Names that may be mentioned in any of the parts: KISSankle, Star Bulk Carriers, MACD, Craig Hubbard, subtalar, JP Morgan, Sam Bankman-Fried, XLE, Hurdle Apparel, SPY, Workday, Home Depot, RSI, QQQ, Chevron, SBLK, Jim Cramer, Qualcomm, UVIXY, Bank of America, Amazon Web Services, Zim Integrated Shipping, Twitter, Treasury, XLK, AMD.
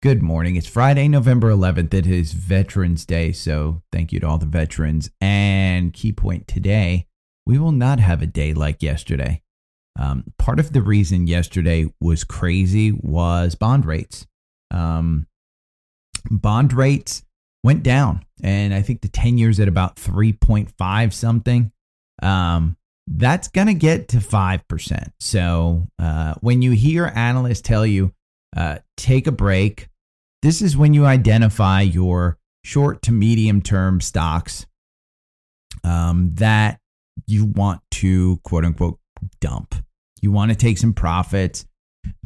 Good morning. It's Friday, November 11th. It is Veterans Day, so thank you to all the veterans. And key point today, we will not have a day like yesterday. Part of the reason yesterday was crazy was bond rates. Bond rates went down, and I think the 10 years at about 3.5 something. That's going to get to 5%. So when you hear analysts tell you, take a break, this is when you identify your short to medium term stocks that you want to, quote unquote, dump. You want to take some profits.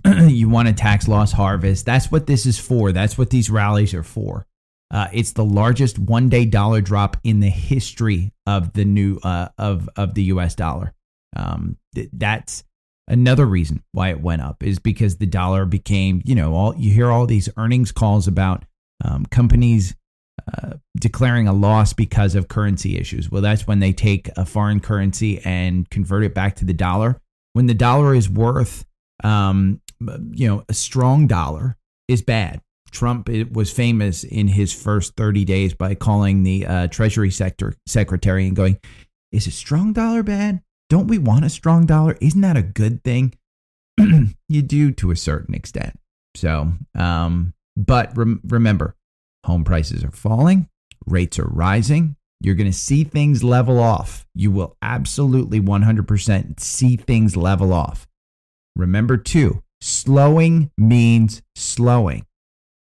You want a tax loss harvest. That's what this is for. That's what these rallies are for. It's the largest one-day dollar drop in the history of the U.S. dollar. That's another reason why it went up, is because the dollar became, you hear all these earnings calls about companies declaring a loss because of currency issues. Well, that's when they take a foreign currency and convert it back to the dollar. When the dollar is worth, a strong dollar is bad. Trump was famous in his first 30 days by calling the Treasury secretary and going, is a strong dollar bad? Don't we want a strong dollar? Isn't that a good thing? You do, to a certain extent. So, but remember, home prices are falling. Rates are rising. You're going to see things level off. You will absolutely 100% see things level off. Remember, too, slowing means slowing.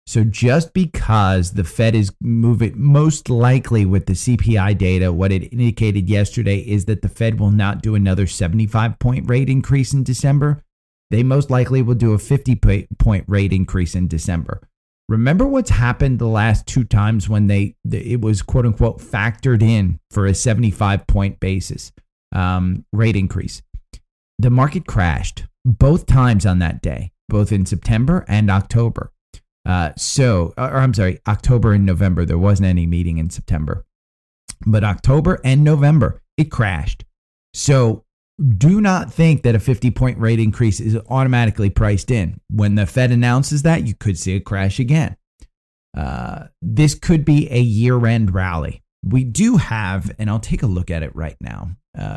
So just because the Fed is moving, most likely with the CPI data, what it indicated yesterday is that the Fed will not do another 75-point rate increase in December. They most likely will do a 50-point rate increase in December. Remember what's happened the last two times when it was, quote unquote, factored in for a 75-point basis rate increase. The market crashed both times on that day, both in September and October. October and November, there wasn't any meeting in September, but October and November, it crashed. So do not think that a 50-point rate increase is automatically priced in. When the Fed announces that, you could see a crash again. This could be a year-end rally. We do have, and I'll take a look at it right now.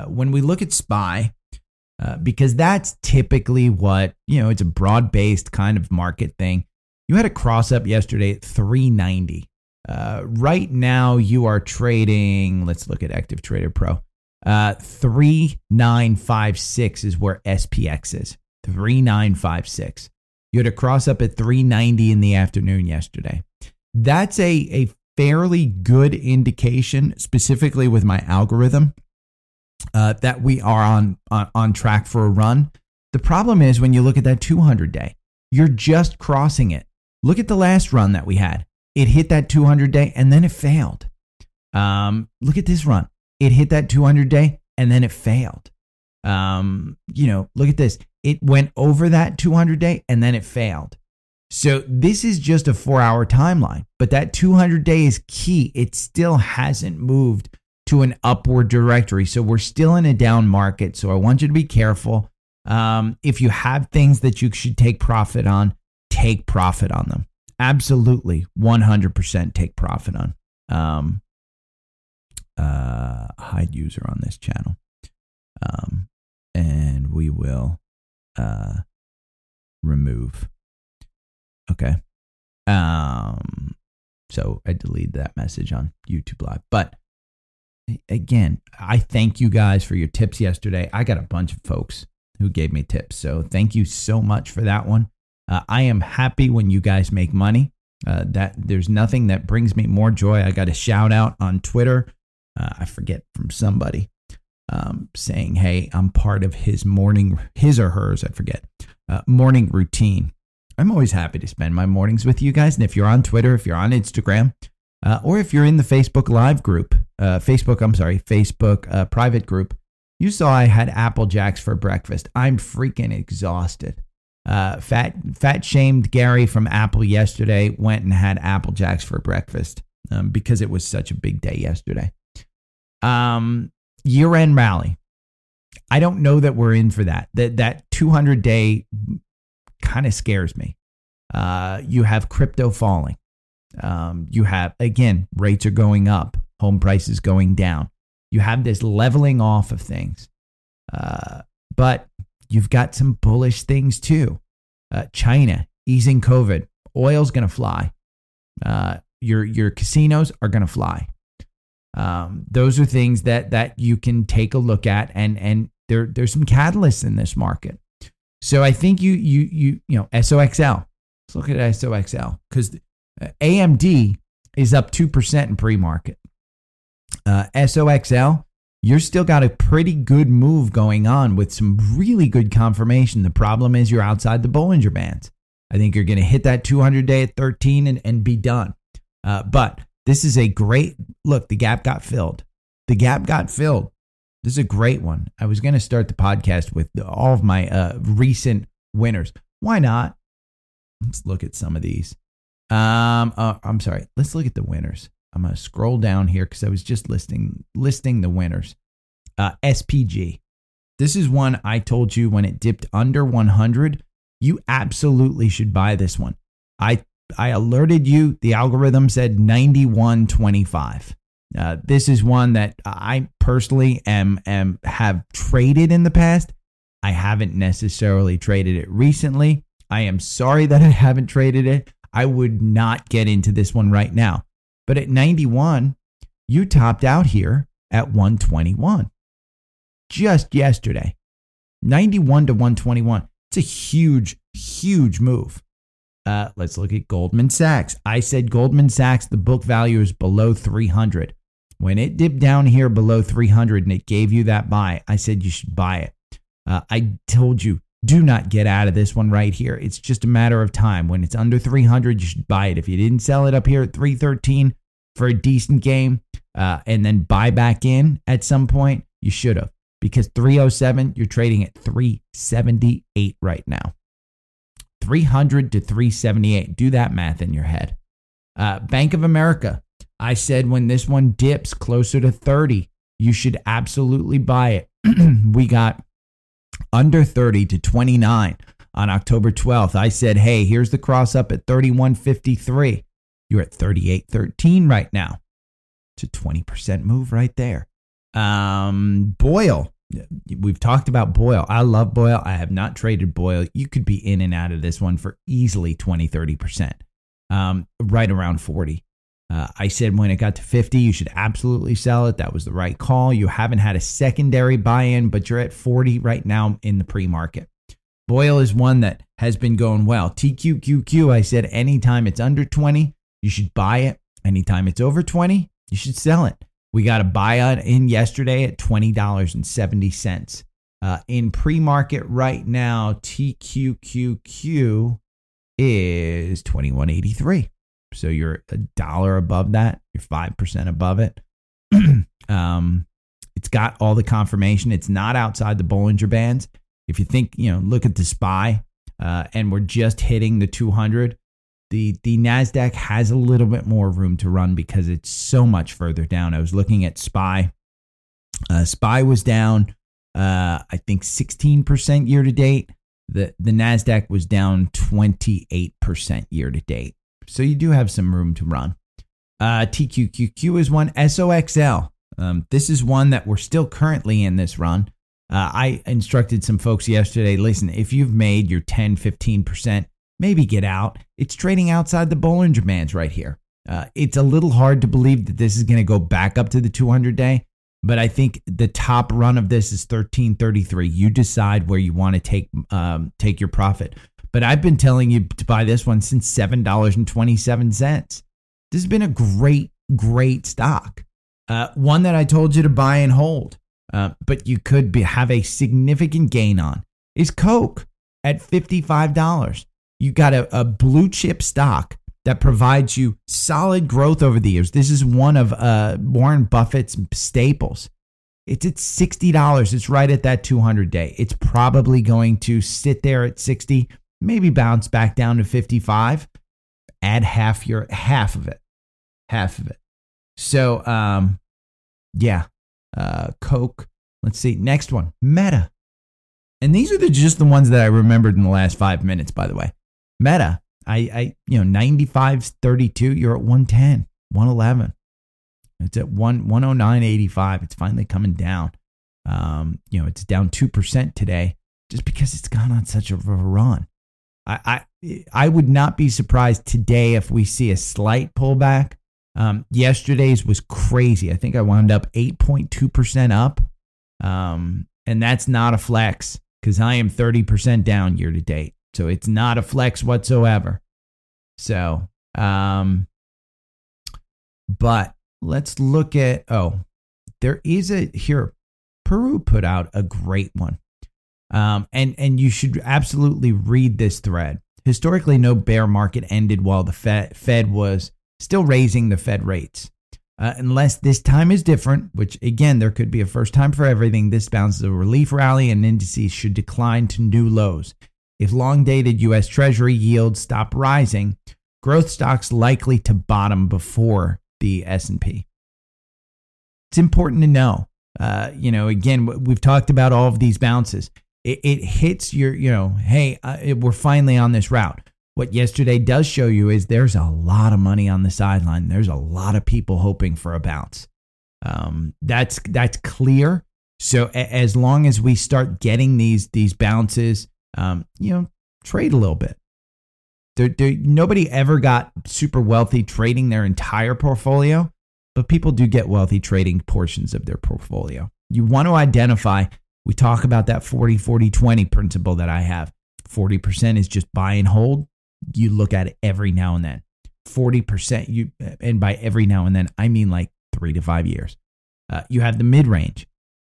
When we look at SPY, because that's typically what, it's a broad-based kind of market thing. You had a cross up yesterday at 390. Right now you are trading, let's look at Active Trader Pro. 3956 is where SPX is. 3956. You had a cross up at 390 in the afternoon yesterday. That's a fairly good indication, specifically with my algorithm, that we are on track for a run. The problem is when you look at that 200 day, you're just crossing it. Look at the last run that we had. It hit that 200-day, and then it failed. Look at this run. It hit that 200-day, and then it failed. Look at this. It went over that 200-day, and then it failed. So this is just a 4-hour timeline, but that 200-day is key. It still hasn't moved to an upward directory, so we're still in a down market, so I want you to be careful. If you have things that you should take profit on, take profit on them. Absolutely, 100% take profit on. Hide user on this channel. And we will remove. Okay. So I deleted that message on YouTube Live. But again, I thank you guys for your tips yesterday. I got a bunch of folks who gave me tips. So thank you so much for that one. I am happy when you guys make money. That there's nothing that brings me more joy. I got a shout out on Twitter. I forget, from somebody saying, "Hey, I'm part of his or hers." I forget. morning routine. I'm always happy to spend my mornings with you guys. And if you're on Twitter, if you're on Instagram, or if you're in the Facebook Live group, Facebook private group, you saw I had Apple Jacks for breakfast. I'm freaking exhausted. Fat shamed Gary from Apple yesterday went and had Apple Jacks for breakfast because it was such a big day yesterday. Year-end rally. I don't know that we're in for that. That 200-day kind of scares me. You have crypto falling. You have, again, rates are going up, home prices going down. You have this leveling off of things. But you've got some bullish things too. China easing COVID. Oil's going to fly. Your casinos are going to fly. Those are things that you can take a look at, and there's some catalysts in this market. So I think you know SOXL. Let's look at SOXL because AMD is up 2% in pre-market. SOXL. You're still got a pretty good move going on with some really good confirmation. The problem is you're outside the Bollinger Bands. I think you're going to hit that 200-day at 13 and be done. But this is a great look. The gap got filled. This is a great one. I was going to start the podcast with all of my recent winners. Why not? Let's look at some of these. Let's look at the winners. I'm going to scroll down here because I was just listing the winners. SPG. This is one I told you when it dipped under 100, you absolutely should buy this one. I alerted you. The algorithm said 91.25. This is one that I personally have traded in the past. I haven't necessarily traded it recently. I am sorry that I haven't traded it. I would not get into this one right now. But at 91, you topped out here at 121 just yesterday. 91 to 121. It's a huge, huge move. Let's look at Goldman Sachs. I said Goldman Sachs, the book value is below 300. When it dipped down here below 300 and it gave you that buy, I said you should buy it. I told you, do not get out of this one right here. It's just a matter of time. When it's under 300, you should buy it. If you didn't sell it up here at 313 for a decent game and then buy back in at some point, you should have. Because 307, you're trading at 378 right now. 300 to 378. Do that math in your head. Bank of America. I said when this one dips closer to 30, you should absolutely buy it. We got under 30 to 29 on October 12th. I said, hey, here's the cross up at 31.53. You're at 38.13 right now. It's a 20% move right there. Boyle. We've talked about Boyle. I love Boyle. I have not traded Boyle. You could be in and out of this one for easily 20, 30%, right around 40. I said when it got to 50, you should absolutely sell it. That was the right call. You haven't had a secondary buy-in, but you're at 40 right now in the pre-market. Boyle is one that has been going well. TQQQ, I said anytime it's under 20, you should buy it. Anytime it's over 20, you should sell it. We got a buy-on in yesterday at $20.70. In pre-market right now, TQQQ is $21.83. So you're $1 above that. You're 5% above it. It's got all the confirmation. It's not outside the Bollinger Bands. If you think, look at the SPY, and we're just hitting the 200. The NASDAQ has a little bit more room to run because it's so much further down. I was looking at SPY. SPY was down, I think, 16% year to date. The NASDAQ was down 28% year to date. So you do have some room to run. TQQQ is one. SOXL. This is one that we're still currently in this run. I instructed some folks yesterday, listen, if you've made your 10, 15%, maybe get out. It's trading outside the Bollinger Bands right here. It's a little hard to believe that this is going to go back up to the 200-day, but I think the top run of this is 1333. You decide where you want to take your profit. But I've been telling you to buy this one since $7.27. This has been a great, great stock. One that I told you to buy and hold, but you could have a significant gain on is Coke. at $55. You got a blue chip stock that provides you solid growth over the years. This is one of Warren Buffett's staples. It's at $60. It's right at that 200 day. It's probably going to sit there at 60, maybe bounce back down to 55. Add half of it. So, Coke. Let's see. Next one, Meta. And these are just the ones that I remembered in the last 5 minutes, by the way. Meta, I 95.32, you're at 110, 111. It's at 109.85. It's finally coming down. It's down 2% today just because it's gone on such a run. I would not be surprised today if we see a slight pullback. Yesterday's was crazy. I think I wound up 8.2% up. And that's not a flex because I am 30% down year to date. So it's not a flex whatsoever. So, but let's look at, Peru put out a great one. And you should absolutely read this thread. Historically, no bear market ended while the Fed was still raising the Fed rates. Unless this time is different, which again, there could be a first time for everything. This bounces a relief rally and indices should decline to new lows. If long-dated U.S. Treasury yields stop rising, growth stocks likely to bottom before the S&P. It's important to know. Again, we've talked about all of these bounces. It hits your, we're finally on this route. What yesterday does show you is there's a lot of money on the sideline. There's a lot of people hoping for a bounce. That's clear. So as long as we start getting these bounces, trade a little bit. Nobody ever got super wealthy trading their entire portfolio, but people do get wealthy trading portions of their portfolio. You want to identify, we talk about that 40-40-20 principle that I have. 40% is just buy and hold. You look at it every now and then. 40%, and by every now and then, I mean like 3 to 5 years. You have the mid-range,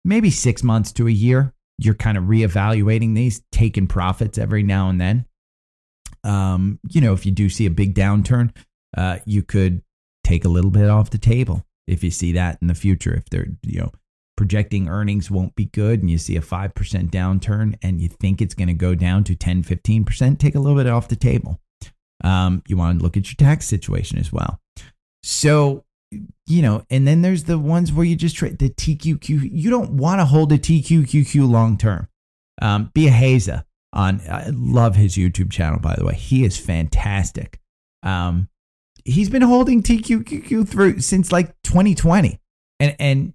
maybe 6 months to a year. You're kind of reevaluating these, taking profits every now and then. If you do see a big downturn, you could take a little bit off the table if you see that in the future. If they're, projecting earnings won't be good and you see a 5% downturn and you think it's going to go down to 10, 15%, take a little bit off the table. You want to look at your tax situation as well. So, and then there's the ones where you just trade the TQQQ. You don't want to hold a TQQQ long term. Be a Haza on. I love his YouTube channel, by the way. He is fantastic. He's been holding TQQQ through since like 2020. And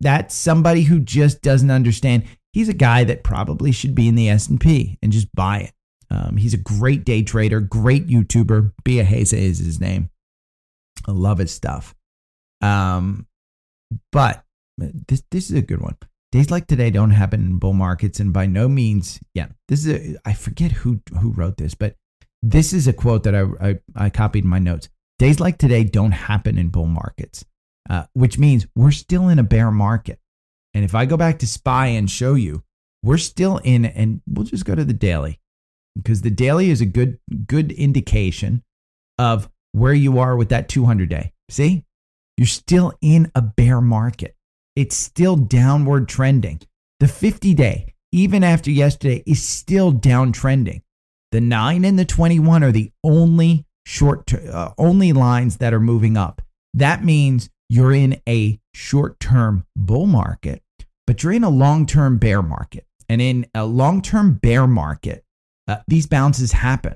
that's somebody who just doesn't understand. He's a guy that probably should be in the S&P and just buy it. He's a great day trader, great YouTuber. Bia Hayes is his name. I love his stuff. But this is a good one. Days like today don't happen in bull markets, and by no means, this is I forget who wrote this, but this is a quote that I copied in my notes. Days like today don't happen in bull markets. Which means we're still in a bear market. And if I go back to SPY and show you, we're still in, and we'll just go to the daily because the daily is a good indication of where you are with that 200 day. See, you're still in a bear market. It's still downward trending. The 50 day, even after yesterday, is still downtrending. The 9 and the 21 are the only only lines that are moving up. That means you're in a short-term bull market, but you're in a long-term bear market. And in a long-term bear market, these bounces happen.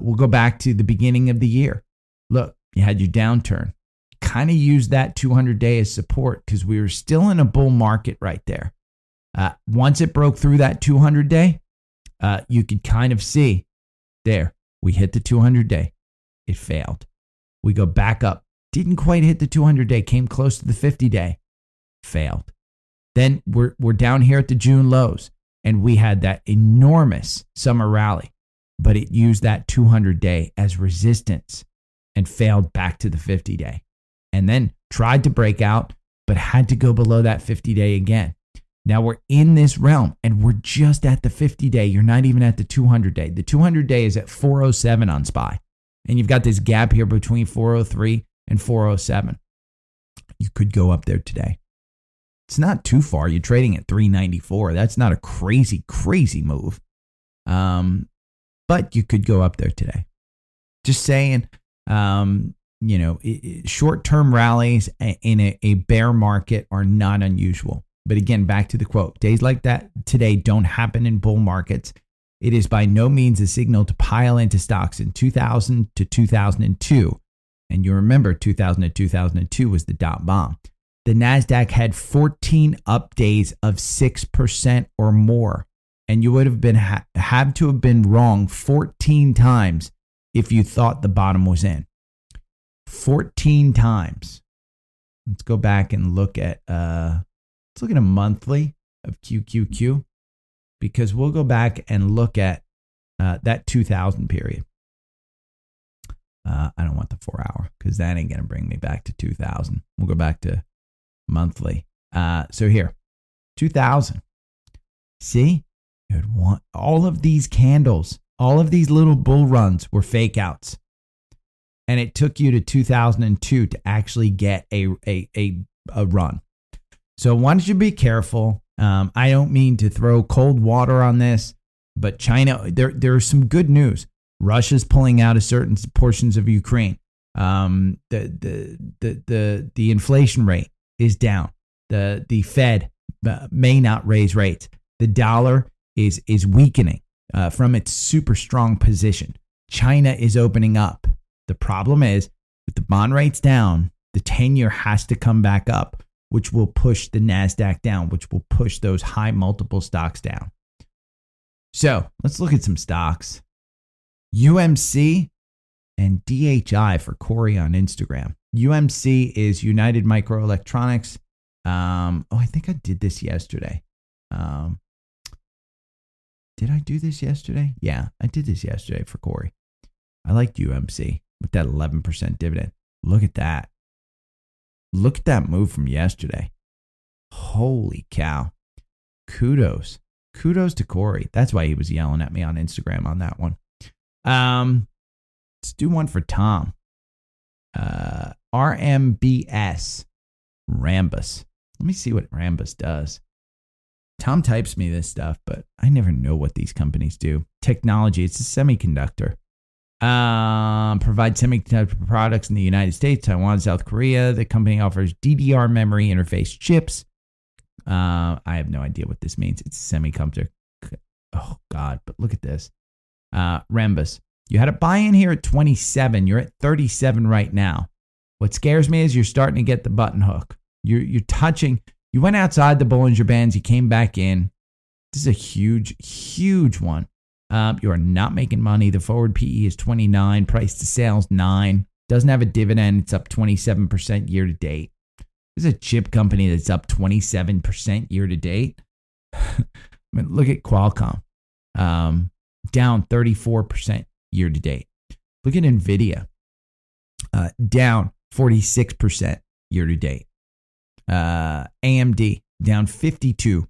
We'll go back to the beginning of the year. Look, you had your downturn. Kind of use that 200-day as support because we were still in a bull market right there. Once it broke through that 200-day, you could kind of see there. We hit the 200-day. It failed. We go back up. Didn't quite hit the 200-day, came close to the 50-day, failed. Then we're down here at the June lows, and we had that enormous summer rally, but it used that 200-day as resistance and failed back to the 50-day, and then tried to break out, but had to go below that 50-day again. Now we're in this realm and we're just at the 50-day. You're not even at the 200-day. The 200-day is at 407 on SPY. And you've got this gap here between 403 and 407. You could go up there today. It's not too far. You're trading at 394. That's not a crazy, crazy move. But you could go up there today. Just saying, you know, short-term rallies in a bear market are not unusual. But again, back to the quote, days like that today don't happen in bull markets. It is by no means a signal to pile into stocks in 2000 to 2002. And you remember 2000 to 2002 was the dot bomb. The NASDAQ had 14 up days of 6% or more. And you would have been had to have been wrong 14 times if you thought the bottom was in. 14 times. Let's go back and look at a monthly of QQQ, because we'll go back and look at that 2000 period. I don't want the 4 hour because that ain't going to bring me back to 2000. We'll go back to monthly. So here, 2000. See, you would want all of these candles, all of these little bull runs were fake outs. And it took you to 2002 to actually get a run. So why don't you be careful? I don't mean to throw cold water on this, but China, there's some good news. Russia's pulling out of certain portions of Ukraine. The inflation rate is down. The Fed may not raise rates. The dollar is weakening from its super strong position. China is opening up. The problem is with the bond rates down, the 10-year has to come back up, which will push the NASDAQ down, which will push those high multiple stocks down. So let's look at some stocks. UMC and DHI for Corey on Instagram. UMC is United Microelectronics. I think I did this yesterday. Did I do this yesterday? Yeah, I did this yesterday for Corey. I like UMC with that 11% dividend. Look at that. Look at that move from yesterday. Holy cow. Kudos. Kudos to Corey. That's why he was yelling at me on Instagram on that one. Let's do one for Tom. RMBS. Rambus. Let me see what Rambus does. Tom types me this stuff, but I never know what these companies do. Technology. It's a semiconductor. Provide semiconductor products in the United States, Taiwan, South Korea. The company offers DDR memory interface chips. I have no idea what this means. It's semiconductor. Oh, God. But look at this. Rambus. You had a buy-in here at 27. You're at 37 right now. What scares me is you're starting to get the button hook. You're touching. You went outside the Bollinger Bands. You came back in. This is a huge, huge one. You are not making money. The forward PE is 29. Price to sales, 9. Doesn't have a dividend. It's up 27% year to date. This is a chip company that's up 27% year to date. I mean, look at Qualcomm. Down 34% year to date. Look at NVIDIA. Down 46% year to date. AMD down 52%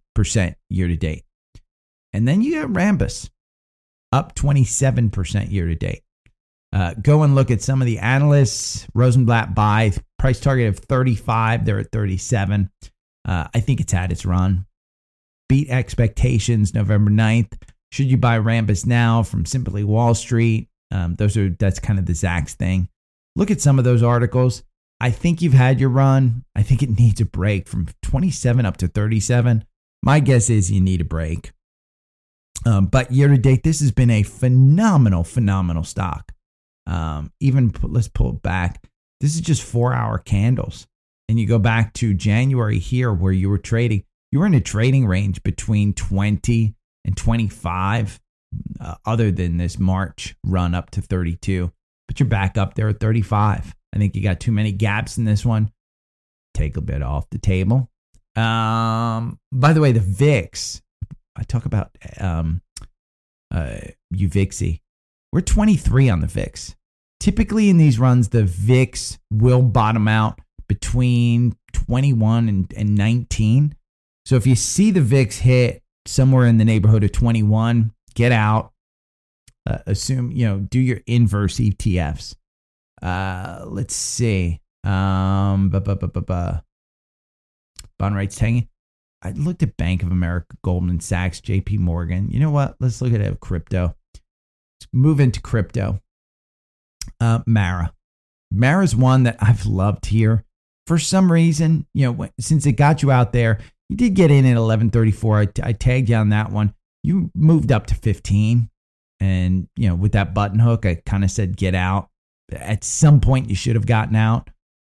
year to date. And then you got Rambus. Up 27% year to date. Go and look at some of the analysts. Rosenblatt buy, price target of 35. They're at 37. I think it's had its run. Beat expectations November 9th. Should you buy Rambus now from Simply Wall Street? That's kind of the Zacks thing. Look at some of those articles. I think you've had your run. I think it needs a break from 27 up to 37. My guess is you need a break. But year to date, this has been a phenomenal stock. Let's pull it back. This is just 4 hour candles. And you go back to January here where you were trading. You were in a trading range between 20 and 25, other than this March run up to 32. But you're back up there at 35. I think you got too many gaps in this one. Take a bit off the table. By the way, the VIX. I talk about UVIXY. We're 23 on the VIX. Typically in these runs, the VIX will bottom out between 21 and 19. So if you see the VIX hit somewhere in the neighborhood of 21, get out. Assume, you know, do your inverse ETFs. Let's see. Bond rates hanging. I looked at Bank of America, Goldman Sachs, JP Morgan. You know what? Let's look at it, crypto. Let's move into crypto. Mara. Mara's one that I've loved here. For some reason, you know, since it got you out there, you did get in at 1134. I tagged you on that one. You moved up to 15. And, you know, with that button hook, I kind of said get out. At some point, you should have gotten out.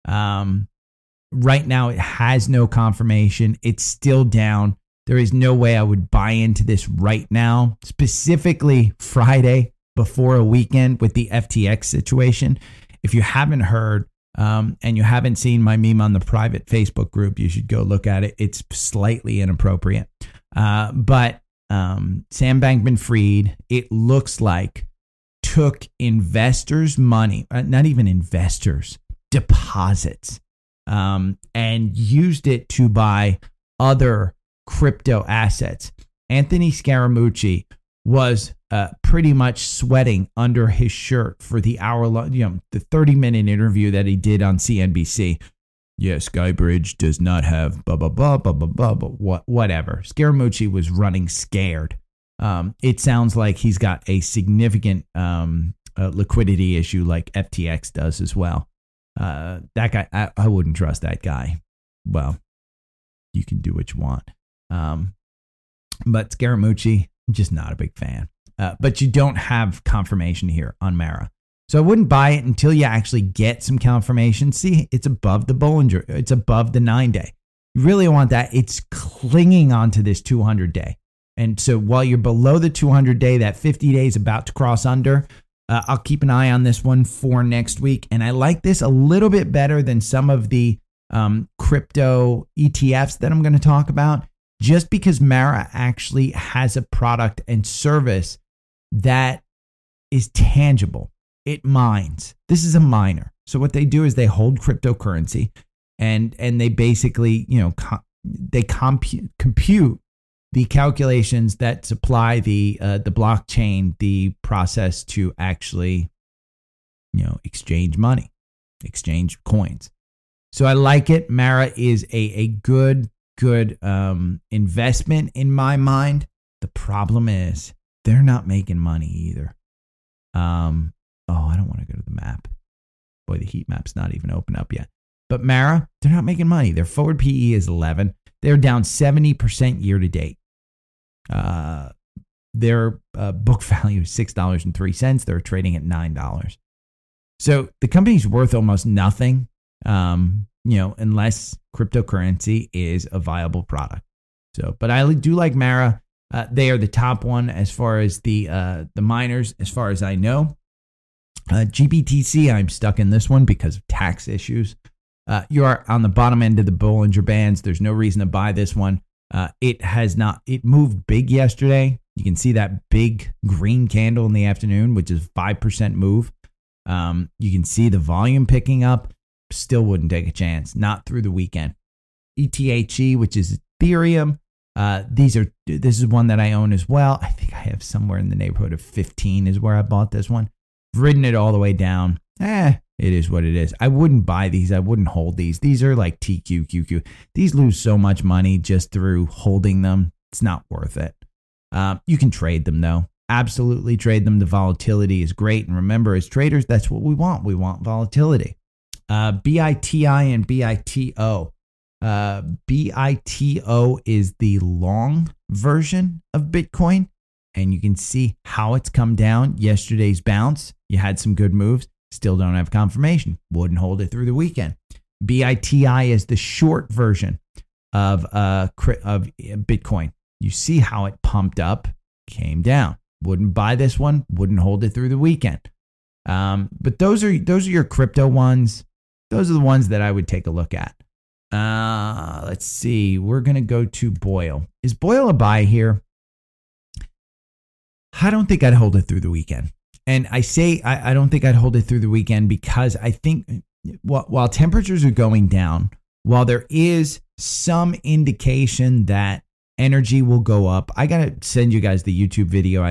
Right now, it has no confirmation. It's still down. There is no way I would buy into this right now, specifically Friday before a weekend with the FTX situation. If you haven't heard and you haven't seen my meme on the private Facebook group, you should go look at it. It's slightly inappropriate. But Sam Bankman-Fried, it looks like, took investors' money, not even investors, deposits, and used it to buy other crypto assets. Anthony Scaramucci was pretty much sweating under his shirt for the hour-long, you know, the 30-minute interview that he did on CNBC. Yeah, Skybridge does not have blah, blah, blah, blah, blah, blah, blah, whatever. Scaramucci was running scared. It sounds like he's got a significant liquidity issue like FTX does as well. That guy, I wouldn't trust that guy. Well, you can do what you want. But Scaramucci, I'm just not a big fan. But you don't have confirmation here on Mara. So I wouldn't buy it until you actually get some confirmation. See, it's above the Bollinger. It's above the 9-day. You really want that. It's clinging onto this 200-day. And so while you're below the 200-day, that 50-day is about to cross under. I'll keep an eye on this one for next week. And I like this a little bit better than some of the crypto ETFs that I'm going to talk about, just because Mara actually has a product and service that is tangible. It mines. This is a miner. So what they do is they hold cryptocurrency and they basically, you know, compute the calculations that supply the blockchain, the process to actually, you know, exchange money, exchange coins. So I like it. Mara is a good investment in my mind. The problem is they're not making money either. Oh, I don't want to go to the map. Boy, the heat map's not even open up yet. But Mara, they're not making money. Their forward PE is 11. They're down 70% year to date. Their book value is $6.03. They're trading at $9. So the company's worth almost nothing, you know, unless cryptocurrency is a viable product. So, but I do like Mara. They are the top one as far as the miners, as far as I know. GBTC, I'm stuck in this one because of tax issues. You are on the bottom end of the Bollinger Bands. There's no reason to buy this one. It moved big yesterday. You can see that big green candle in the afternoon, which is 5% move. You can see the volume picking up. Still wouldn't take a chance, not through the weekend. ETHE, which is Ethereum. This is one that I own as well. I think I have somewhere in the neighborhood of 15 is where I bought this one. Ridden it all the way down. It is what it is. I wouldn't buy these. I wouldn't hold these. These are like TQQQ. These lose so much money just through holding them. It's not worth it. You can trade them though. Absolutely trade them. The volatility is great. And remember, as traders, that's what we want. We want volatility. BITI and BITO. BITO is the long version of Bitcoin. And you can see how it's come down. Yesterday's bounce, you had some good moves. Still don't have confirmation. Wouldn't hold it through the weekend. BITI is the short version of Bitcoin. You see how it pumped up, came down. Wouldn't buy this one. Wouldn't hold it through the weekend. But those are your crypto ones. Those are the ones that I would take a look at. Let's see. We're gonna go to Boyle. Is Boyle a buy here? I don't think I'd hold it through the weekend. And I say I don't think I'd hold it through the weekend because I think while temperatures are going down, while there is some indication that energy will go up. I got to send you guys the YouTube video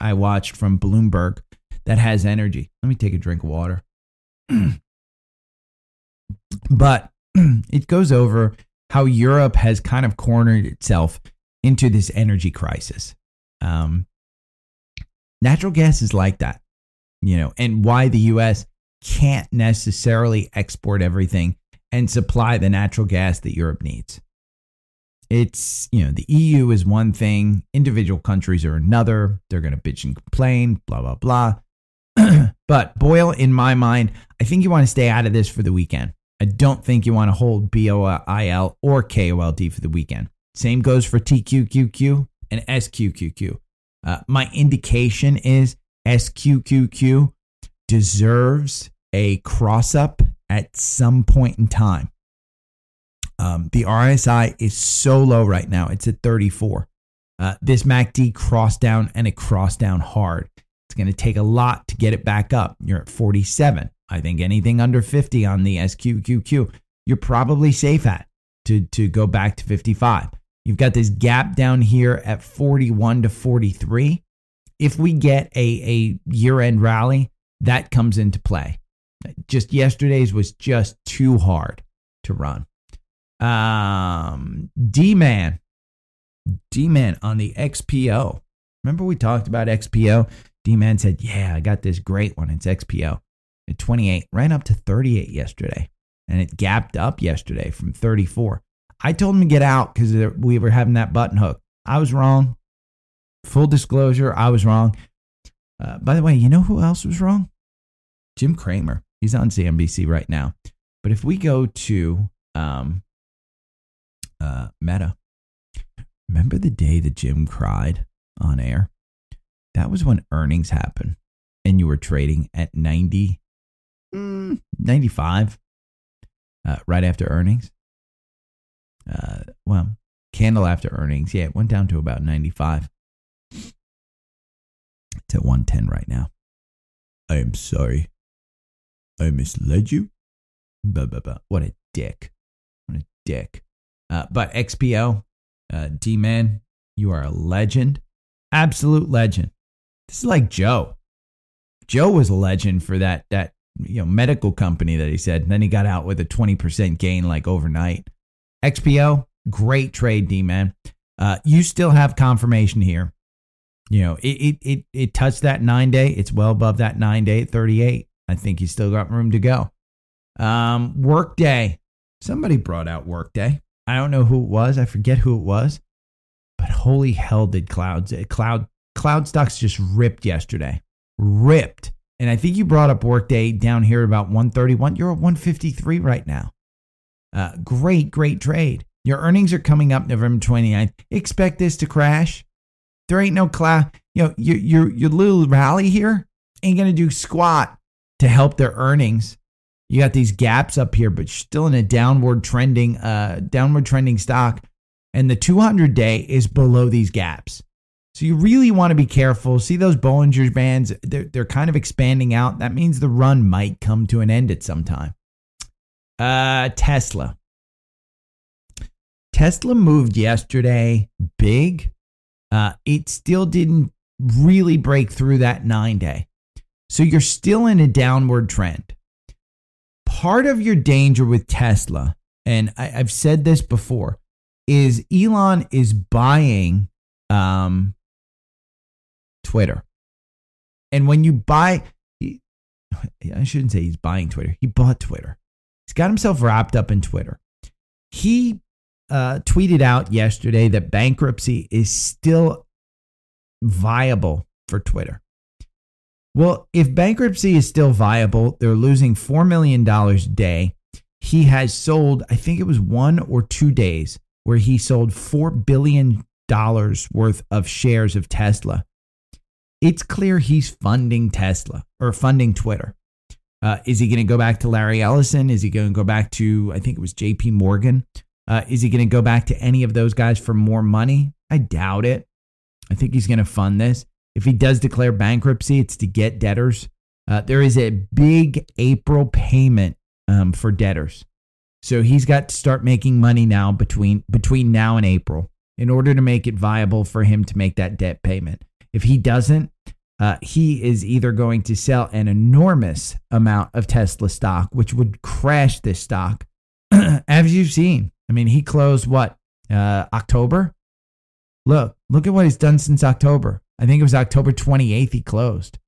I watched from Bloomberg that has energy. Let me take a drink of water. But it goes over how Europe has kind of cornered itself into this energy crisis. Natural gas is like that, you know, and why the U.S. can't necessarily export everything and supply the natural gas that Europe needs. It's, you know, the EU is one thing, individual countries are another. They're going to bitch and complain, blah, blah, blah. But Boyle, in my mind, I think you want to stay out of this for the weekend. I don't think you want to hold BOIL or KOLD for the weekend. Same goes for TQQQ and SQQQ. My indication is SQQQ deserves a cross up at some point in time. The RSI is so low right now. It's at 34. This MACD crossed down, and it crossed down hard. It's going to take a lot to get it back up. You're at 47. I think anything under 50 on the SQQQ, you're probably safe at to go back to 55. You've got this gap down here at 41 to 43. If we get a year-end rally, that comes into play. Just yesterday's was just too hard to run. D-Man on the XPO. Remember we talked about XPO? D-Man said, yeah, I got this great one. It's XPO at 28, ran up to 38 yesterday, and it gapped up yesterday from 34. I told him to get out because we were having that button hook. I was wrong. Full disclosure, I was wrong. By the way, you know who else was wrong? Jim Cramer. He's on CNBC right now. But if we go to Meta, remember the day that Jim cried on air? That was when earnings happened and you were trading at 95 right after earnings. Well, candle after earnings. Yeah, it went down to about 95. It's at 110 right now. I am sorry. I misled you. Blah, blah, blah. What a dick. What a dick. But XPO, D-Man, you are a legend. Absolute legend. This is like Joe. Joe was a legend for that you know, medical company that he said. And then he got out with a 20% gain like overnight. XPO, great trade, D-Man. You still have confirmation here. You know, it touched that 9-day. It's well above that 9-day, 38. I think you still got room to go. Workday. Somebody brought out Workday. I don't know who it was. I forget who it was. But holy hell did cloud stocks just ripped yesterday. Ripped. And I think you brought up Workday down here about 131. You're at 153 right now. Great trade. Your earnings are coming up November 29th. Expect this to crash. There ain't no cloud. You know, your little rally here ain't going to do squat to help their earnings. You got these gaps up here, but you're still in a downward trending stock. And the 200-day is below these gaps. So you really want to be careful. See those Bollinger Bands? They're kind of expanding out. That means the run might come to an end at some time. Tesla. Tesla moved yesterday big. It still didn't really break through that 9-day. So you're still in a downward trend. Part of your danger with Tesla, and I've said this before, is Elon is buying Twitter. And when you buy, I shouldn't say he's buying Twitter. He bought Twitter. He's got himself wrapped up in Twitter. He tweeted out yesterday that bankruptcy is still viable for Twitter. Well, if bankruptcy is still viable, they're losing $4 million a day. He has sold, I think it was 1 or 2 days, where he sold $4 billion worth of shares of Tesla. It's clear he's funding Tesla or funding Twitter. Is he going to go back to Larry Ellison? Is he going to go back to, I think it was JP Morgan? Is he going to go back to any of those guys for more money? I doubt it. I think he's going to fund this. If he does declare bankruptcy, it's to get debtors. There is a big April payment for debtors. So he's got to start making money now between now and April in order to make it viable for him to make that debt payment. If he doesn't, he is either going to sell an enormous amount of Tesla stock, which would crash this stock, as you've seen. I mean, he closed what, October? Look at what he's done since October. I think it was October 28th he closed.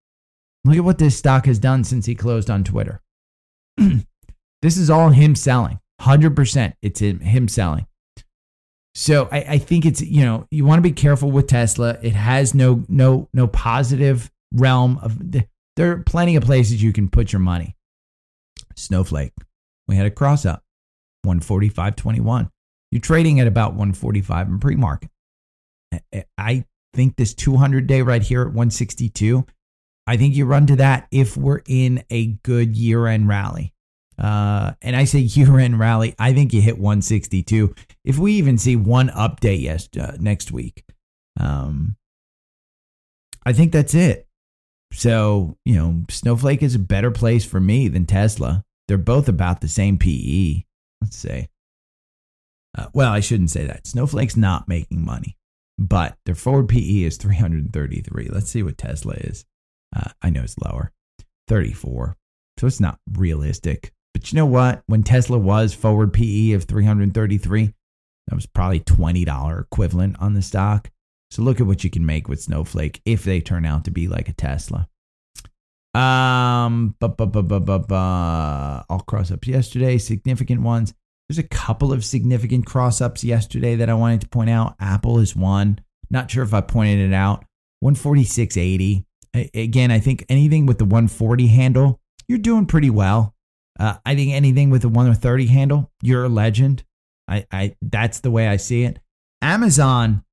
Look at what this stock has done since he closed on Twitter. This is all him selling. 100% it's him selling. So I think it's, you know, you want to be careful with Tesla. It has no positive realm of, there are plenty of places you can put your money. Snowflake. We had a cross up. 145.21. You're trading at about 145 in pre-market. I think this 200 day right here at 162, I think you run to that if we're in a good year-end rally. And I say year-end rally, I think you hit 162. If we even see one update next week, I think that's it. So, you know, Snowflake is a better place for me than Tesla. They're both about the same PE. Let's say. Well, I shouldn't say that. Snowflake's not making money, but their forward PE is 333. Let's see what Tesla is. I know it's lower, 34. So it's not realistic. But you know what? When Tesla was forward PE of 333, that was probably $20 equivalent on the stock. So look at what you can make with Snowflake if they turn out to be like a Tesla. All cross-ups yesterday, significant ones. There's a couple of significant cross-ups yesterday that I wanted to point out. Apple is one. Not sure if I pointed it out. 146.80. Again, I think anything with the 140 handle, you're doing pretty well. I think anything with the 130 handle, you're a legend. I that's the way I see it. Amazon.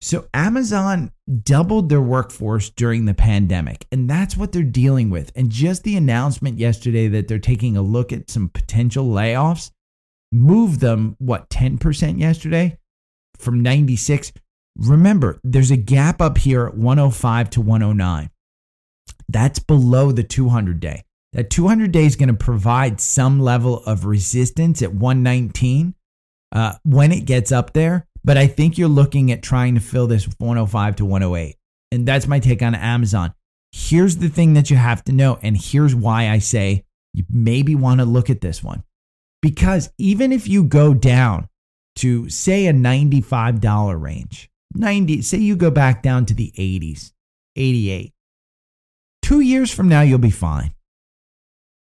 So Amazon doubled their workforce during the pandemic, and that's what they're dealing with. And just the announcement yesterday that they're taking a look at some potential layoffs moved them, 10% yesterday from 96. Remember, there's a gap up here at 105 to 109. That's below the 200 day. That 200 day is going to provide some level of resistance at 119 when it gets up there. But I think you're looking at trying to fill this 105 to 108. And that's my take on Amazon. Here's the thing that you have to know. And here's why I say you maybe want to look at this one. Because even if you go down to, say, a $95 range, 90, say you go back down to the 80s, 88, 2 years from now, you'll be fine.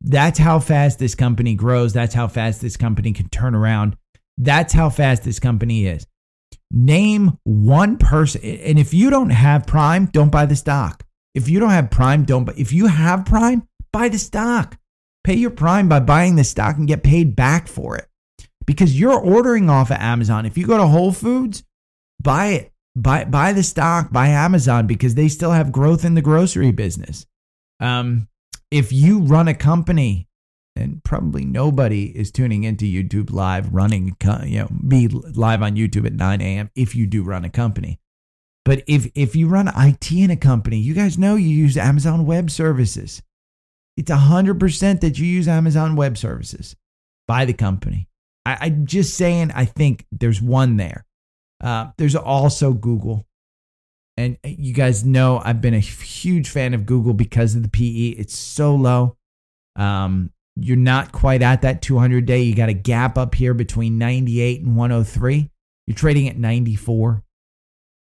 That's how fast this company grows. That's how fast this company can turn around. That's how fast this company is. Name one person. And if you don't have Prime, don't buy the stock. If you don't have Prime, don't buy. If you have Prime, buy the stock. Pay your Prime by buying the stock and get paid back for it. Because you're ordering off of Amazon. If you go to Whole Foods, buy it. Buy the stock, buy Amazon, because they still have growth in the grocery business. If you run a company, and probably nobody is tuning into YouTube Live, be live on YouTube at 9 a.m. if you do run a company. But if you run IT in a company, you guys know you use Amazon Web Services. It's 100% that you use Amazon Web Services by the company. I'm just saying, I think there's one there. There's also Google. And you guys know I've been a huge fan of Google because of the PE. It's so low. You're not quite at that 200 day. You got a gap up here between 98 and 103. You're trading at 94.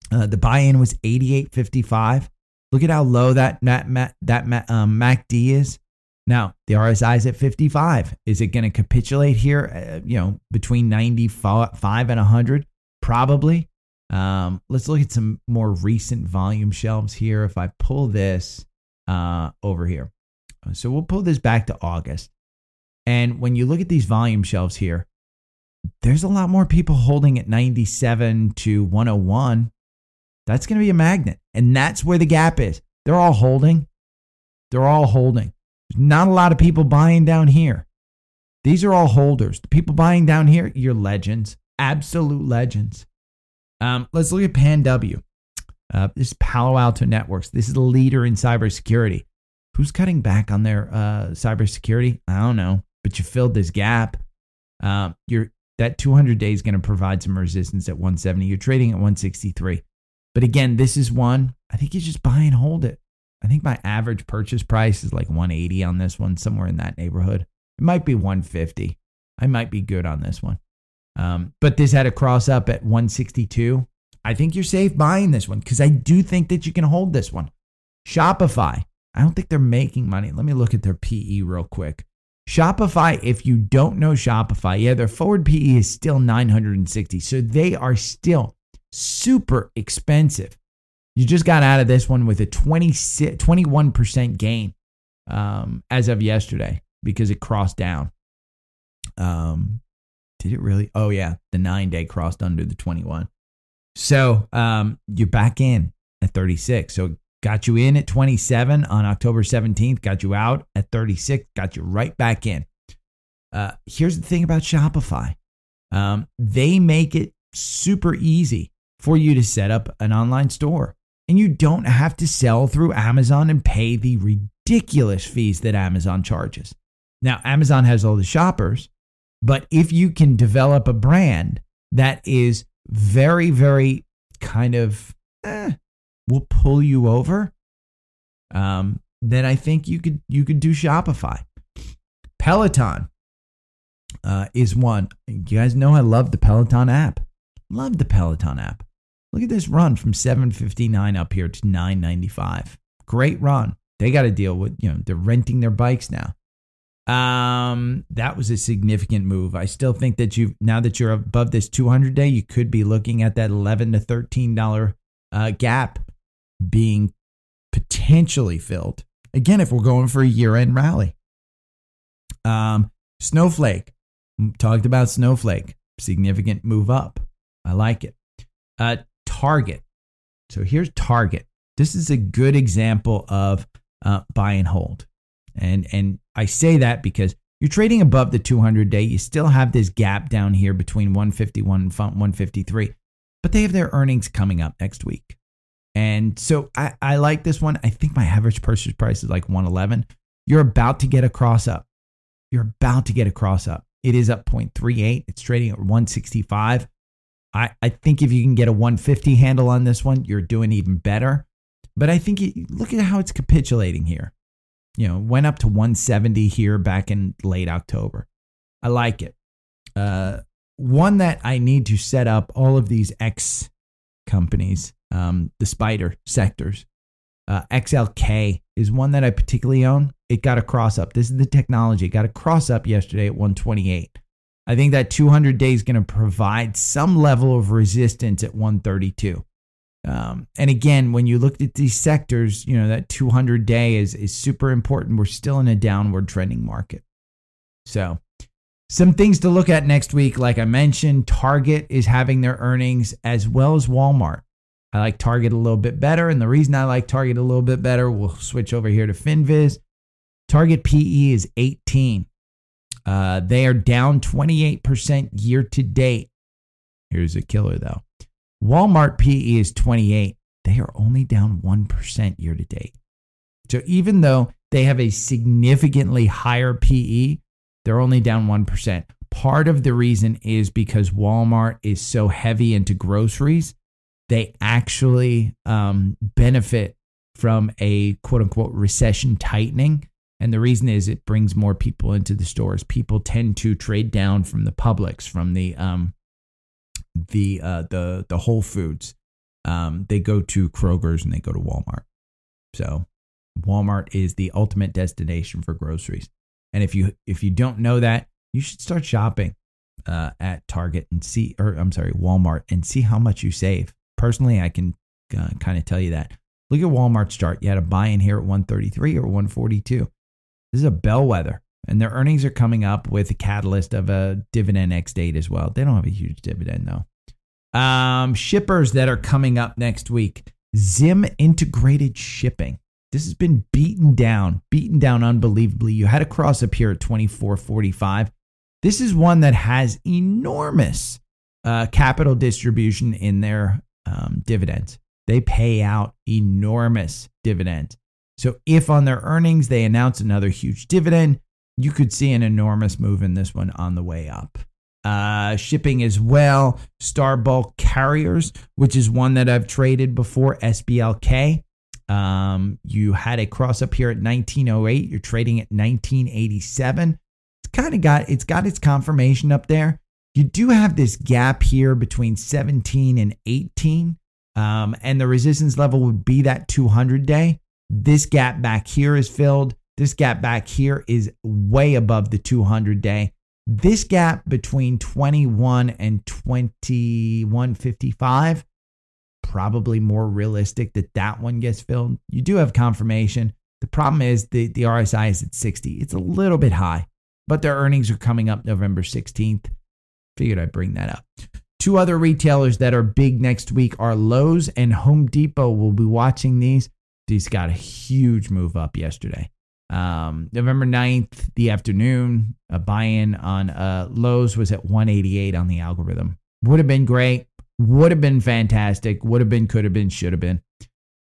The buy-in was 88.55. Look at how low that MACD is. Now, the RSI is at 55. Is it going to capitulate here, between 95 and 100? Probably. Let's look at some more recent volume shelves here. If I pull this over here. So we'll pull this back to August. And when you look at these volume shelves here, there's a lot more people holding at 97 to 101. That's going to be a magnet. And that's where the gap is. They're all holding. There's not a lot of people buying down here. These are all holders. The people buying down here, you're legends. Absolute legends. Let's look at PanW. This is Palo Alto Networks. This is a leader in cybersecurity. Who's cutting back on their cybersecurity? I don't know, but you filled this gap. That 200 day is going to provide some resistance at 170. You're trading at 163. But again, this is one, I think you just buy and hold it. I think my average purchase price is like 180 on this one, somewhere in that neighborhood. It might be 150. I might be good on this one. But this had a cross up at 162. I think you're safe buying this one because I do think that you can hold this one. Shopify, I don't think they're making money. Let me look at their PE real quick. Shopify, if you don't know Shopify, yeah, their forward PE is still 960. So they are still super expensive. You just got out of this one with a 21% gain as of yesterday because it crossed down. Did it really? Oh, yeah. The 9-day crossed under the 21. So you're back in at 36. So got you in at 27 on October 17th, got you out at 36, got you right back in. Here's the thing about Shopify. They make it super easy for you to set up an online store. And you don't have to sell through Amazon and pay the ridiculous fees that Amazon charges. Now, Amazon has all the shoppers, but if you can develop a brand that is very, very kind of will pull you over, then I think you could do Shopify. Peloton is one. You guys know I love the Peloton app. Love the Peloton app. Look at this run from $7.59 up here to $9.95. Great run. They got to deal with, they're renting their bikes now. That was a significant move. I still think that now that you're above this 200 day, you could be looking at that $11 to $13 gap being potentially filled. Again, if we're going for a year-end rally. Snowflake. Talked about Snowflake. Significant move up. I like it. Target. So here's Target. This is a good example of buy and hold. And I say that because you're trading above the 200 day. You still have this gap down here between 151 and 153. But they have their earnings coming up next week. And so I like this one. I think my average purchase price is like 111. You're about to get a cross up. It is up 0.38. It's trading at 165. I think if you can get a 150 handle on this one, you're doing even better. But I think look at how it's capitulating here. Went up to 170 here back in late October. I like it. One that I need to set up all of these X companies, the spider sectors. XLK is one that I particularly own. It got a cross up. This is the technology. It got a cross up yesterday at 128. I think that 200 day is going to provide some level of resistance at 132. And again, when you looked at these sectors, that 200 day is super important. We're still in a downward trending market. So some things to look at next week. Like I mentioned, Target is having their earnings as well as Walmart. I like Target a little bit better. And the reason I like Target a little bit better, we'll switch over here to FinViz. Target PE is 18. They are down 28% year to date. Here's a killer though. Walmart PE is 28. They are only down 1% year to date. So even though they have a significantly higher PE, they're only down 1%. Part of the reason is because Walmart is so heavy into groceries, they actually benefit from a quote unquote recession tightening. And the reason is it brings more people into the stores. People tend to trade down from the Publix, from the Whole Foods. They go to Kroger's and they go to Walmart. So Walmart is the ultimate destination for groceries. And if you don't know that, you should start shopping at Target and Walmart and see how much you save. Personally, I can kind of tell you that. Look at Walmart's chart. You had a buy in here at 133 or 142. This is a bellwether, and their earnings are coming up with a catalyst of a dividend next date as well. They don't have a huge dividend though. Shippers that are coming up next week. Zim Integrated Shipping. This has been beaten down unbelievably. You had a cross up here at 24.45. This is one that has enormous capital distribution in their dividends. They pay out enormous dividends. So if on their earnings they announce another huge dividend, you could see an enormous move in this one on the way up. shipping as well. Star Bulk Carriers, which is one that I've traded before, SBLK. You had a cross up here at 1908. You're trading at 1987. It's kind of got, it's got its confirmation up there. You do have this gap here between 17 and 18. And the resistance level would be that 200 day. This gap back here is filled. This gap back here is way above the 200 day. This gap between 21 and 2155, probably more realistic that that one gets filled. You do have confirmation. The problem is the RSI is at 60. It's a little bit high, but their earnings are coming up November 16th. Figured I'd bring that up. Two other retailers that are big next week are Lowe's and Home Depot. We'll be watching these. These got a huge move up yesterday. November 9th, the afternoon, a buy-in on Lowe's was at 188 on the algorithm. Would have been great. Would have been fantastic. Would have been, could have been, should have been.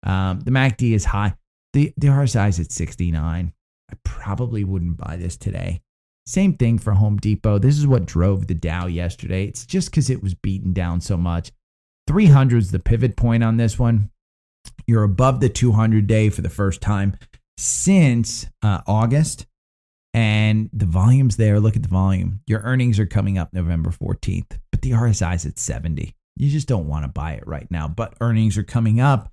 The MACD is high. The RSI is at 69. I probably wouldn't buy this today. Same thing for Home Depot. This is what drove the Dow yesterday. It's just because it was beaten down so much. 300 is the pivot point on this one. You're above the 200 day for the first time since August. And the volume's there. Look at the volume. Your earnings are coming up November 14th. But the RSI's at 70. You just don't want to buy it right now. But earnings are coming up.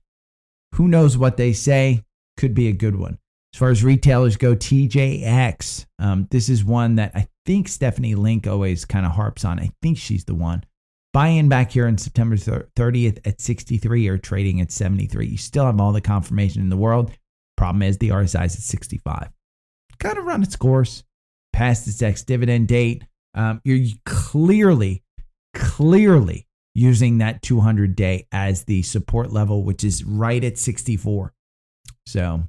Who knows what they say? Could be a good one. As far as retailers go, TJX. This is one that I think Stephanie Link always kind of harps on. I think she's the one. Buy-in back here on September 30th at 63 or trading at 73. You still have all the confirmation in the world. Problem is the RSI is at 65. Kind of run its course past its ex-dividend date. You're clearly using that 200-day as the support level, which is right at 64. So...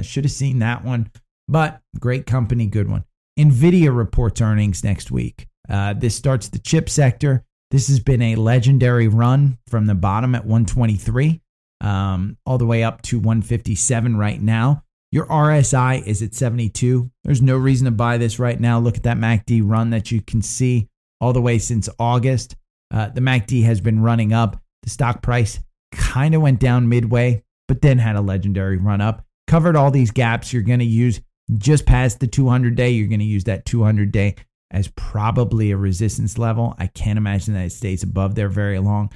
should have seen that one, but great company, good one. NVIDIA reports earnings next week. This starts the chip sector. This has been a legendary run from the bottom at 123 all the way up to 157 right now. Your RSI is at 72. There's no reason to buy this right now. Look at that MACD run that you can see all the way since August. The MACD has been running up. The stock price kind of went down midway, but then had a legendary run up. Covered all these gaps. You're going to use just past the 200 day. You're going to use that 200 day as probably a resistance level. I can't imagine that it stays above there very long.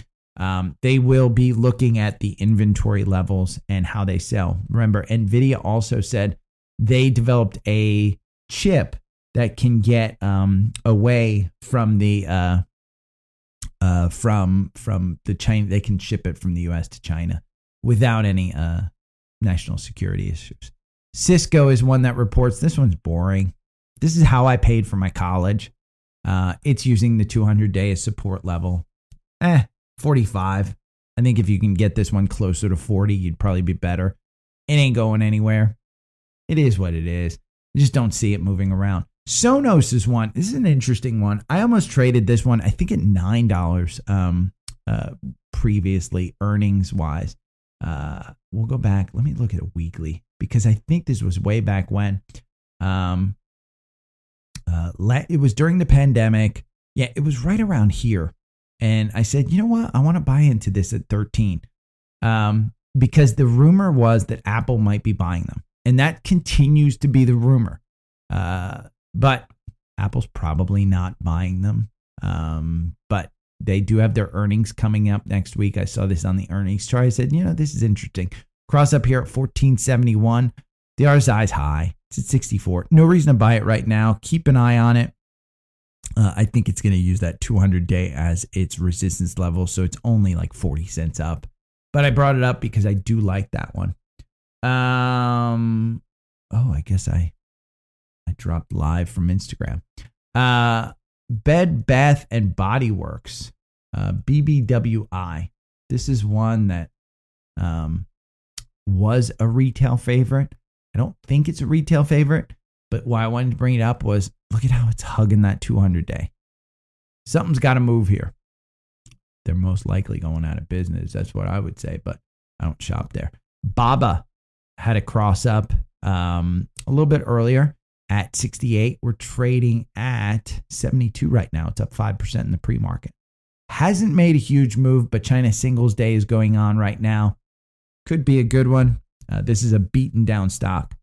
They will be looking at the inventory levels and how they sell. Remember, NVIDIA also said they developed a chip that can get away from the China. They can ship it from the U.S. to China without any national security issues. Cisco is one that reports. This one's boring. This is how I paid for my college. It's using the 200 day as support level. 45. I think if you can get this one closer to 40, you'd probably be better. It ain't going anywhere. It is what it is. I just don't see it moving around. Sonos is one. This is an interesting one. I almost traded this one, I think at $9 previously, earnings wise. We'll go back. Let me look at a weekly because I think this was way back when. It was during the pandemic. Yeah, it was right around here. And I said, you know what? I want to buy into this at 13 because the rumor was that Apple might be buying them. And that continues to be the rumor. But Apple's probably not buying them. But they do have their earnings coming up next week. I saw this on the earnings chart. I said, you know, this is interesting. Cross up here at 1471. The RSI is high. It's at 64. No reason to buy it right now. Keep an eye on it. I think it's going to use that 200 day as its resistance level. So it's only like 40 cents up. But I brought it up because I do like that one. I guess I dropped live from Instagram. Bed, Bath, and Body Works, BBWI. This is one that was a retail favorite. I don't think it's a retail favorite, but why I wanted to bring it up was look at how it's hugging that 200 day. Something's got to move here. They're most likely going out of business. That's what I would say, but I don't shop there. Baba had a cross up a little bit earlier. at 68. We're trading at 72 right now. It's up 5% in the pre-market. Hasn't made a huge move, but China Singles Day is going on right now. Could be a good one. This is a beaten down stock.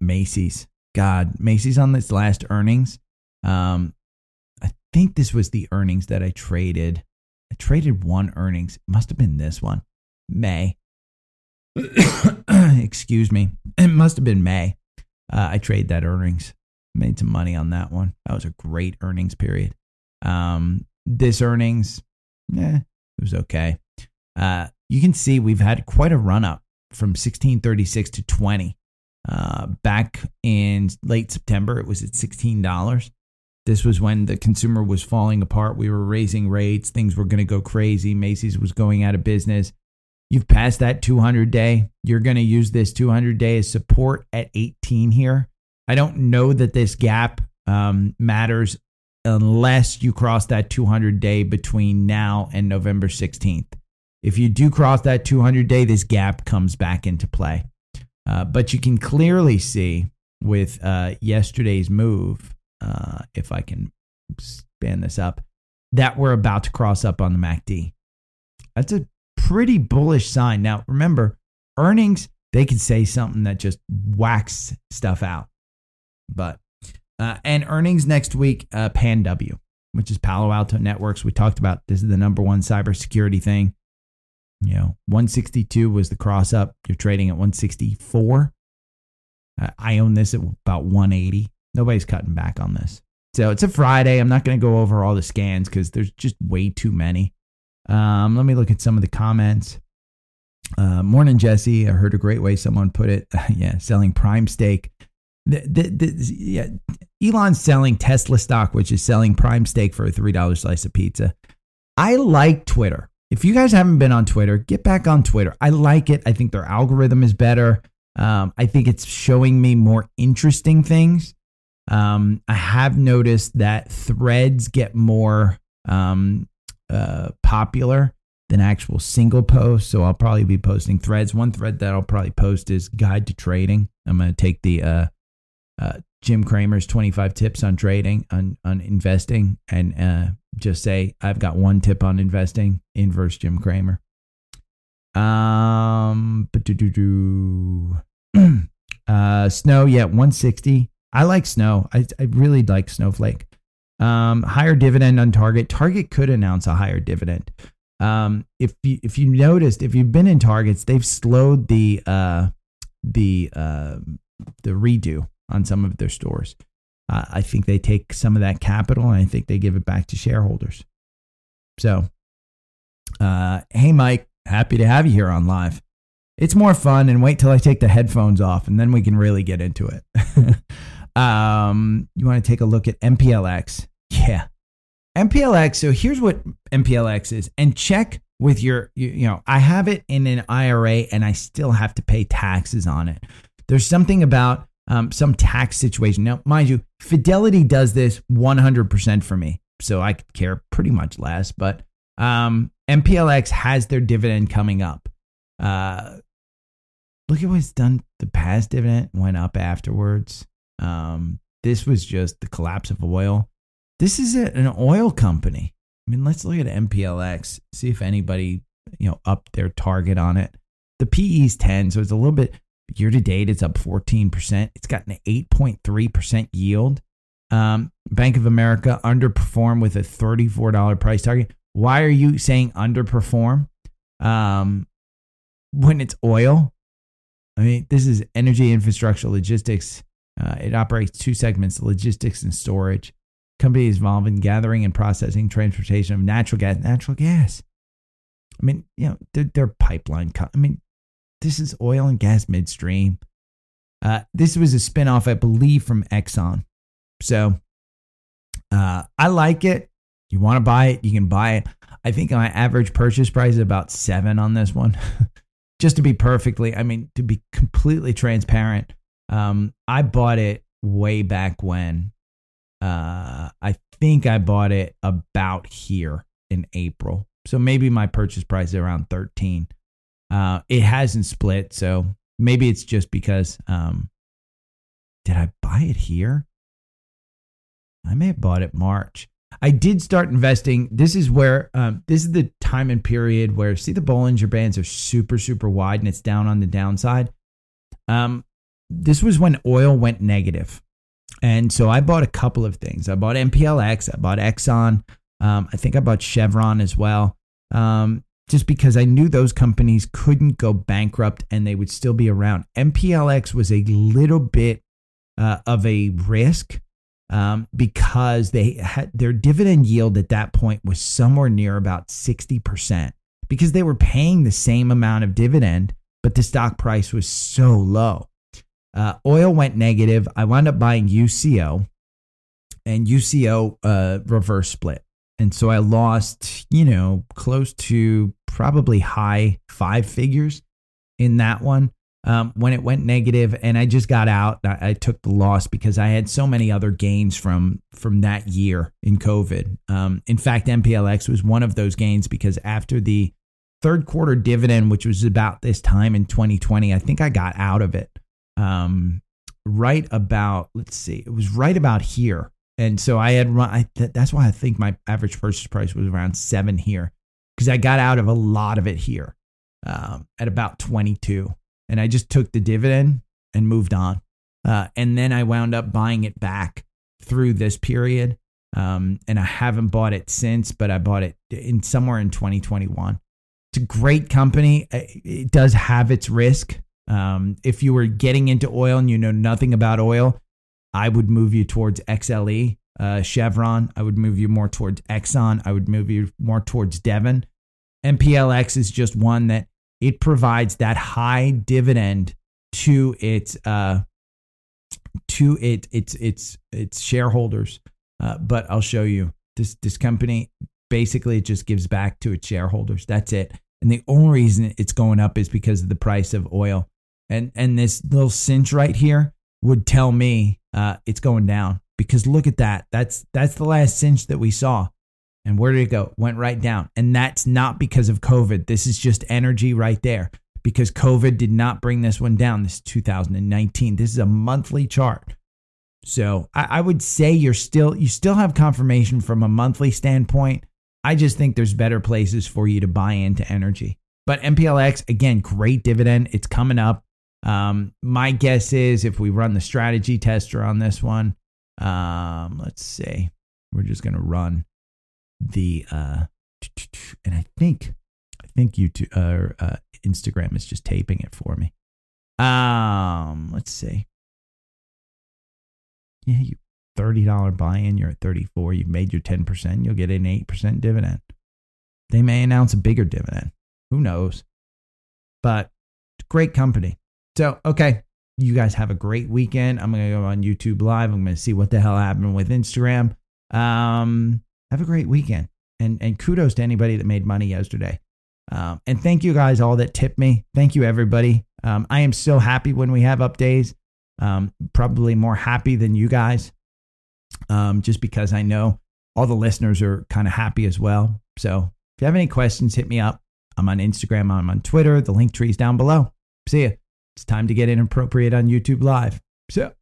Macy's. God, Macy's on this last earnings. I think this was the earnings that I traded. I traded one earnings. It must have been this one. May. Excuse me. It must have been May. I traded that earnings. Made some money on that one. That was a great earnings period. This earnings, it was okay. You can see we've had quite a run up from 1636 to 20. Back in late September, it was at $16. This was when the consumer was falling apart. We were raising rates. Things were going to go crazy. Macy's was going out of business. You've passed that 200-day. You're going to use this 200-day as support at 18 here. I don't know that this gap matters unless you cross that 200-day between now and November 16th. If you do cross that 200-day, this gap comes back into play. But you can clearly see with yesterday's move, if I can span this up, that we're about to cross up on the MACD. That's a pretty bullish sign. Now, remember, earnings, they can say something that just whacks stuff out. But and earnings next week, PanW, which is Palo Alto Networks. We talked about this is the number one cybersecurity thing. You know, 162 was the cross up. You're trading at 164. I own this at about 180. Nobody's cutting back on this. So it's a Friday. I'm not going to go over all the scans because there's just way too many. Let me look at some of the comments. Morning, Jesse. I heard a great way someone put it. Yeah, selling prime stake. Elon's selling Tesla stock, which is selling prime steak for a $3 slice of pizza. I like Twitter. If you guys haven't been on Twitter, get back on Twitter. I like it. I think their algorithm is better. I think it's showing me more interesting things. I have noticed that threads get more popular than actual single posts. So I'll probably be posting threads. One thread that I'll probably post is guide to trading. I'm going to take the Jim Cramer's 25 tips on trading, on investing, and just say, I've got one tip on investing, inverse Jim Cramer. Snow, yeah, 160. I like Snow. I really like Snowflake. Higher dividend on Target. Target could announce a higher dividend. If you noticed, if you've been in Targets, they've slowed the redo on some of their stores. I think they take some of that capital and I think they give it back to shareholders. So, hey, Mike, happy to have you here on live. It's more fun, and wait till I take the headphones off and then we can really get into it. You want to take a look at MPLX? Yeah. MPLX. So here's what MPLX is, and check with your, you know, I have it in an IRA and I still have to pay taxes on it. There's something about some tax situation. Now, mind you, Fidelity does this 100% for me, so I could care pretty much less. But MPLX has their dividend coming up. Look at what it's done. The past dividend went up afterwards. This was just the collapse of oil. This is an oil company. I mean, let's look at MPLX, see if anybody, you know, upped their target on it. The PE's 10, so it's a little bit. Year to date, it's up 14%. It's got an 8.3% yield. Bank of America underperformed with a $34 price target. Why are you saying underperform when it's oil? I mean, this is energy infrastructure logistics. It operates two segments, logistics and storage. Company is involved in gathering and processing, transportation of natural gas. I mean, you know, their pipeline. This is oil and gas midstream. This was a spinoff, I believe, from Exxon. So I like it. You want to buy it, you can buy it. I think my average purchase price is about $7 on this one. Just to be perfectly, I mean, to be completely transparent, I bought it way back when. I think I bought it about here in April. So maybe my purchase price is around $13. It hasn't split, so maybe it's just because Did I buy it here? I may have bought it March. I did start investing. This is where, this is the time and period where, see, the Bollinger Bands are super, super wide and it's down on the downside. This was when oil went negative. And so I bought a couple of things. I bought MPLX, I bought Exxon. I think I bought Chevron as well. Just because I knew those companies couldn't go bankrupt and they would still be around. MPLX was a little bit of a risk. Because they had their dividend yield at that point was somewhere near about 60% because they were paying the same amount of dividend, but the stock price was so low. Oil went negative. I wound up buying UCO, and UCO reverse split. And so I lost, you know, close to probably high five figures in that one. When it went negative, and I just got out. I took the loss because I had so many other gains from that year in COVID. In fact, MPLX was one of those gains because after the third quarter dividend, which was about this time in 2020, I think I got out of it. Right about, let's see, it was right about here. And so I had run, that's why I think my average purchase price was around 7 here because I got out of a lot of it here at about 22. And I just took the dividend and moved on. And then I wound up buying it back through this period. And I haven't bought it since, but I bought it in somewhere in 2021. It's a great company. It does have its risk. If you were getting into oil and you know nothing about oil, I would move you towards XLE, Chevron. I would move you more towards Exxon. I would move you more towards Devon. MPLX is just one that it provides that high dividend to its shareholders. But I'll show you this company. Basically, it just gives back to its shareholders. That's it. And the only reason it's going up is because of the price of oil. And this little cinch right here would tell me it's going down because look at that. That's the last cinch that we saw. And where did it go? Went right down. And that's not because of COVID. This is just energy right there because COVID did not bring this one down. This is 2019. This is a monthly chart. So I would say you still have confirmation from a monthly standpoint. I just think there's better places for you to buy into energy. But MPLX, again, great dividend. It's coming up. My guess is if we run the strategy tester on this one, let's see. We're just going to run the and I think YouTube Instagram is just taping it for me. Let's see. Yeah, you $30 buy-in. You're at 34. You've made your 10%. You'll get an 8% dividend. They may announce a bigger dividend. Who knows? But great company. So okay, you guys have a great weekend. I'm gonna go on YouTube Live. I'm gonna see what the hell happened with Instagram. Have a great weekend, and kudos to anybody that made money yesterday. And thank you guys all that tipped me. Thank you, everybody. I am so happy when we have up days, probably more happy than you guys, just because I know all the listeners are kind of happy as well. So if you have any questions, hit me up. I'm on Instagram. I'm on Twitter. The link tree's down below. See ya. It's time to get inappropriate on YouTube Live. So.